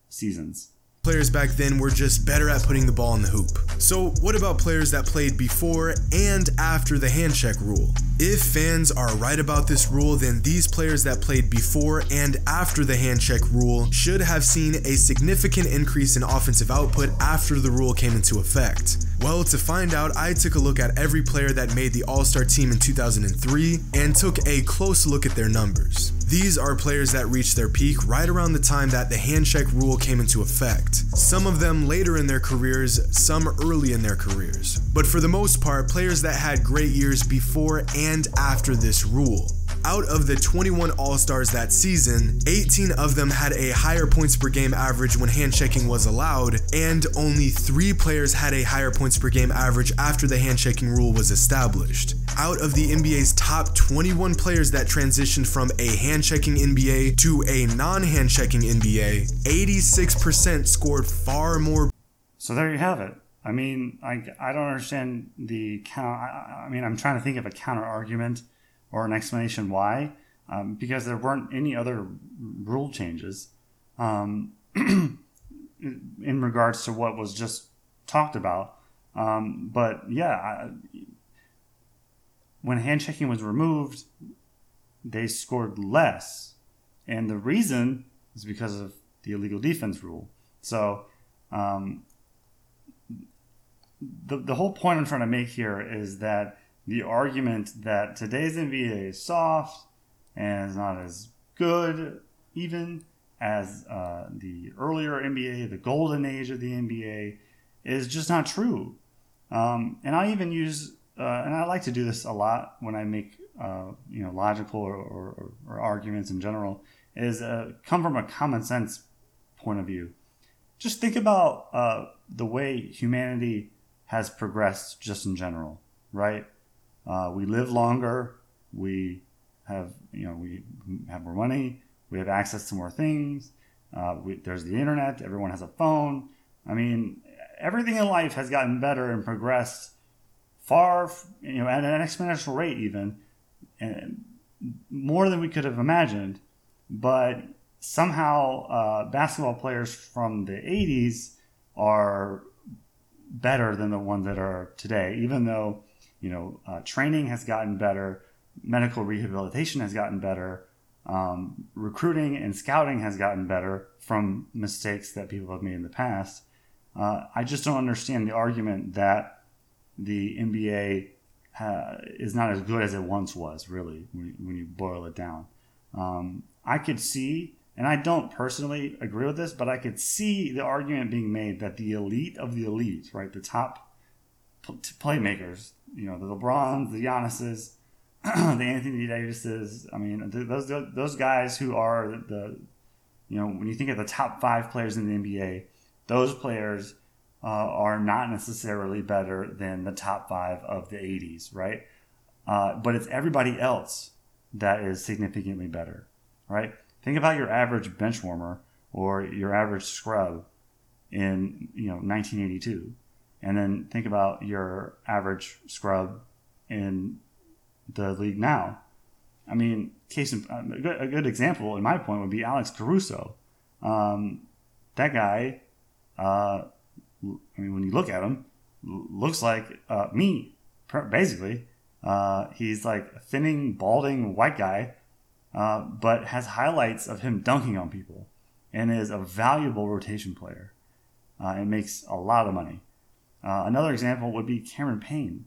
seasons. Players back then were just better at putting the ball in the hoop. So what about players that played before and after the handshake rule? If fans are right about this rule, then these players that played before and after the handshake rule should have seen a significant increase in offensive output after the rule came into effect. Well, to find out, I took a look at every player that made the All-Star team in 2003 and took a close look at their numbers. These are players that reached their peak right around the time that the handshake rule came into effect. Some of them later in their careers, some early in their careers. But for the most part, players that had great years before and after this rule. Out of the 21 All-Stars that season, 18 of them had a higher points per game average when handshaking was allowed, and only 3 players had a higher points per game average after the handshaking rule was established. Out of the NBA's top 21 players that transitioned from a handshaking NBA to a non-handshaking NBA, 86% scored far more. So there you have it. I mean, I don't understand the count. I mean, I'm trying to think of a counter argument or an explanation why, because there weren't any other rule changes in regards to what was just talked about. But yeah, when handchecking was removed, they scored less. And the reason is because of the illegal defense rule. So the whole point I'm trying to make here is that the argument that today's NBA is soft and is not as good even as the earlier NBA, the golden age of the NBA, is just not true. And I even use, and I like to do this a lot when I make logical or arguments in general, is come from a common sense point of view. Just think about the way humanity has progressed just in general, right? We live longer, we have more money, we have access to more things, there's the internet, everyone has a phone. I mean, everything in life has gotten better and progressed far, at an exponential rate even, and more than we could have imagined. But somehow basketball players from the 80s are better than the ones that are today, even though training has gotten better, medical rehabilitation has gotten better, recruiting and scouting has gotten better from mistakes that people have made in the past. I just don't understand the argument that the NBA is not as good as it once was, really, when you boil it down. I could see, and I don't personally agree with this, but I could see the argument being made that the elite of the elite, right, the top playmakers, the LeBrons, the Giannis's, the Anthony Davis's. I mean, those guys who are the when you think of the top 5 players in the NBA, those players are not necessarily better than the top 5 of the 80s, right? But it's everybody else that is significantly better, right? Think about your average bench warmer or your average scrub in 1982. And then think about your average scrub in the league now. I mean, a good example in my point would be Alex Caruso. That guy, when you look at him, looks like me, basically. He's like a thinning, balding white guy, but has highlights of him dunking on people and is a valuable rotation player and makes a lot of money. Another example would be Cameron Payne.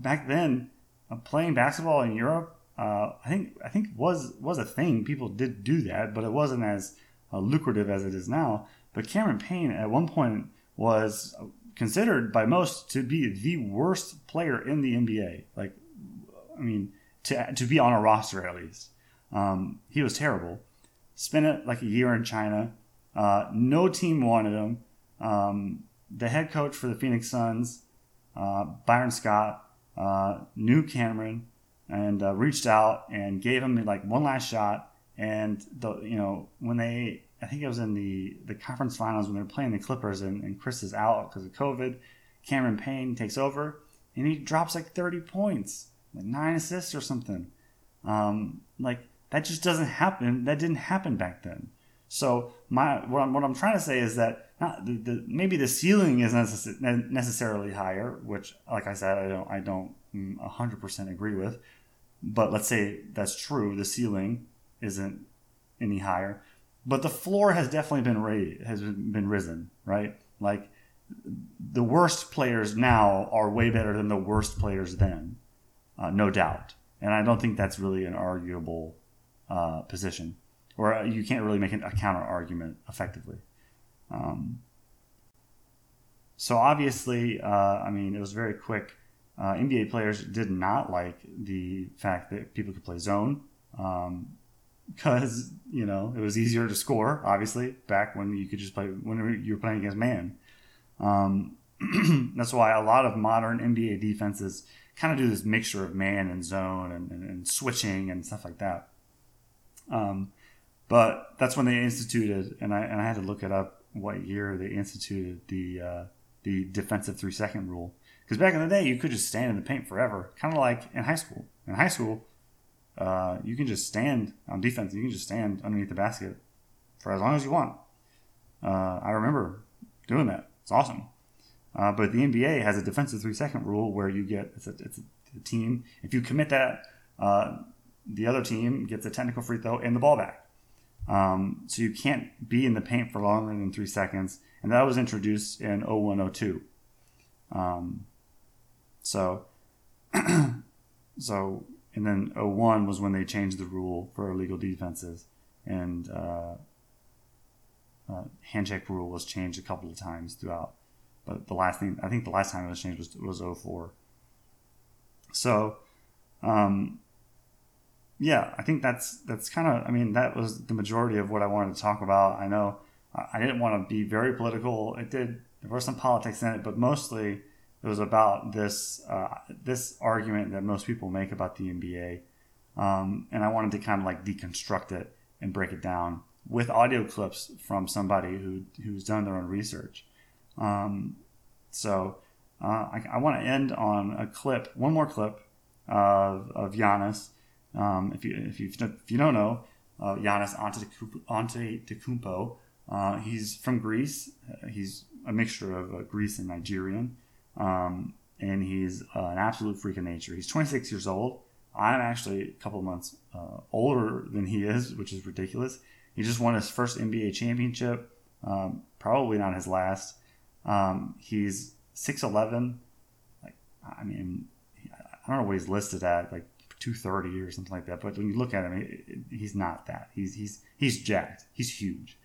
Back then, playing basketball in Europe, I think was a thing. People did do that, but it wasn't as lucrative as it is now. But Cameron Payne, at one point, was considered by most to be the worst player in the NBA. Like, I mean, to be on a roster at least. He was terrible. Spent like a year in China. No team wanted him. The head coach for the Phoenix Suns, Byron Scott, knew Cameron and reached out and gave him like one last shot. And I think it was in the conference finals when they were playing the Clippers and Chris is out because of COVID. Cameron Payne takes over and he drops like 30 points, like 9 assists or something. That just doesn't happen. That didn't happen back then. So what I'm trying to say is that maybe the ceiling is necessarily higher, which, like I said, I don't 100% agree with. But let's say that's true. The ceiling isn't any higher, but the floor has definitely been risen, right? Like the worst players now are way better than the worst players then, no doubt. And I don't think that's really an arguable position, or you can't really make a counter argument effectively. So obviously, it was very quick. NBA players did not like the fact that people could play zone, because it was easier to score. Obviously, back when you could just play whenever you were playing against man. That's why a lot of modern NBA defenses kind of do this mixture of man and zone and switching and stuff like that. But that's when they instituted, and I had to look it up what year they instituted the defensive 3-second rule. Because back in the day, you could just stand in the paint forever, kind of like in high school. In high school, you can just stand on defense. You can just stand underneath the basket for as long as you want. I remember doing that. It's awesome. But the NBA has a defensive 3-second rule where you get, it's a team. If you commit that, the other team gets a technical free throw and the ball back. So you can't be in the paint for longer than 3 seconds. And that was introduced in 01-02. And then 01 was when they changed the rule for illegal defenses. And handshake rule was changed a couple of times throughout. But the last time it was changed was 04. So, I think that's kind of, that was the majority of what I wanted to talk about. I know I didn't want to be very political. There was some politics in it, but mostly it was about this argument that most people make about the NBA. And I wanted to kind of like deconstruct it and break it down with audio clips from somebody who's done their own research. I want to end on one more clip of Giannis. If you don't know, Giannis Antetokounmpo, he's from Greece. He's a mixture of Greece and Nigerian. And he's an absolute freak of nature. He's 26 years old. I'm actually a couple of months older than he is, which is ridiculous. He just won his first NBA championship. Probably not his last. He's 6'11". I don't know what he's listed at, like 230 or something like that. But when you look at him, he's not that. He's jacked. He's huge,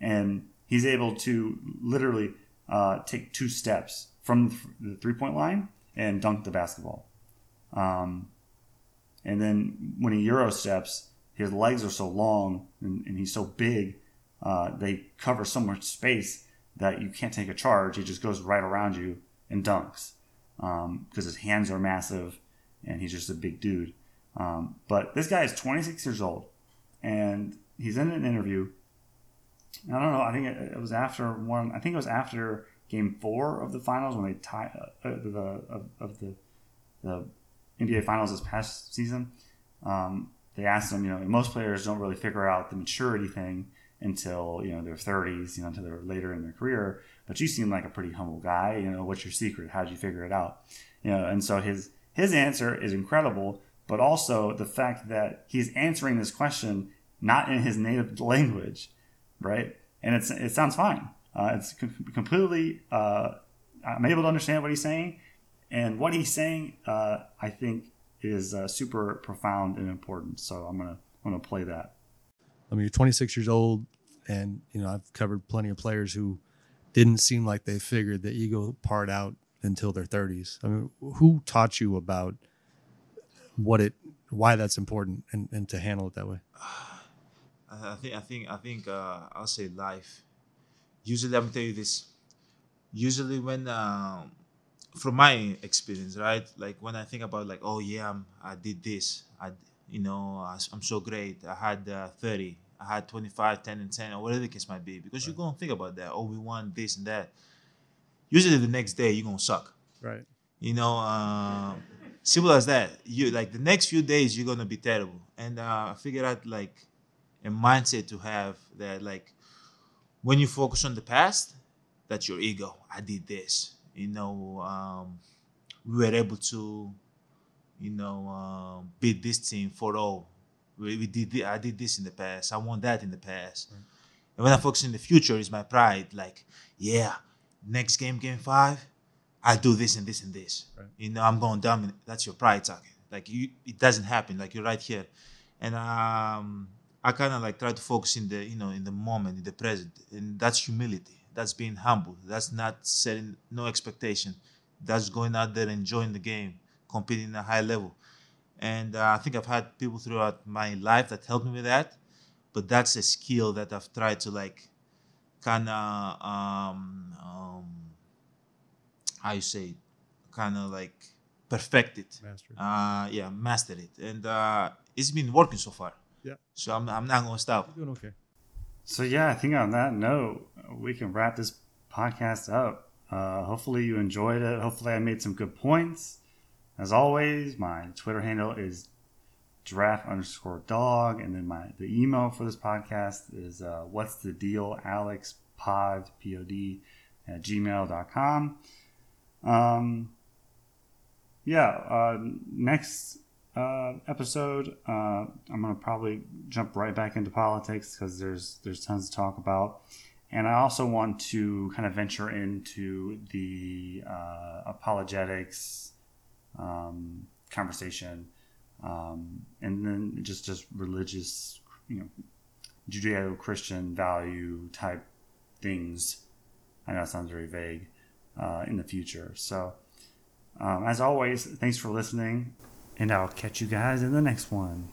and he's able to literally take 2 steps from the 3-point line and dunk the basketball. And then when he Euro steps, his legs are so long and he's so big, they cover so much space that you can't take a charge. He just goes right around you and dunks because his hands are massive and he's just a big dude. But this guy is 26 years old, and he's in an interview. I don't know. I think it was after one. I think it was after Game 4 of the finals when they tied the NBA Finals this past season. They asked him, most players don't really figure out the maturity thing until their 30s, until they're later in their career. But you seem like a pretty humble guy. What's your secret? How'd you figure it out? And so his answer is incredible, but also the fact that he's answering this question not in his native language, right? And it sounds fine. It's completely. I'm able to understand what he's saying, and what he's saying, I think, is super profound and important. So I'm gonna play that. You're 26 years old, and I've covered plenty of players who didn't seem like they figured the ego part out until their 30s. Who taught you about what it why that's important, and to handle it that way? I think I'll say life. Usually, let me tell you this. Usually, when from my experience, right? Like when I think about, like, oh yeah, I did this. I'm so great. I had 30. I had 25, 10, and 10, or whatever the case might be. Because you're going to think about that. Oh, we won this and that. Usually the next day, you're going to suck. Right. Simple as that. The next few days, you're going to be terrible. And I figured out, like, a mindset to have that, like, when you focus on the past, that's your ego. I did this. We were able to, beat this team 4-0. I did this in the past. I won that in the past. Right. And when I focus in the future, it's my pride. Like, yeah, next game, game 5, I do this and this and this. Right. I'm going to dominate. That's your pride talking. Like, it doesn't happen. Like, you're right here. And I kind of, like, try to focus in the, in the moment, in the present. And that's humility. That's being humble. That's not setting no expectation. That's going out there, enjoying the game, competing at a high level. And I think I've had people throughout my life that helped me with that. But that's a skill that I've tried to, like, kind of, perfect it. Master it. Master it. And it's been working so far. Yeah. So I'm not going to stop. You're doing okay. So, yeah, I think on that note, we can wrap this podcast up. Hopefully you enjoyed it. Hopefully I made some good points. As always, my Twitter handle is giraffe_dog, and then the email for this podcast is what's the deal alexpod pod@gmail.com. Next episode, I'm gonna probably jump right back into politics because there's tons to talk about. And I also want to kind of venture into the apologetics conversation, and then just religious, Judeo-Christian value type things. I know it sounds very vague in the future. So as always, thanks for listening, and I'll catch you guys in the next one.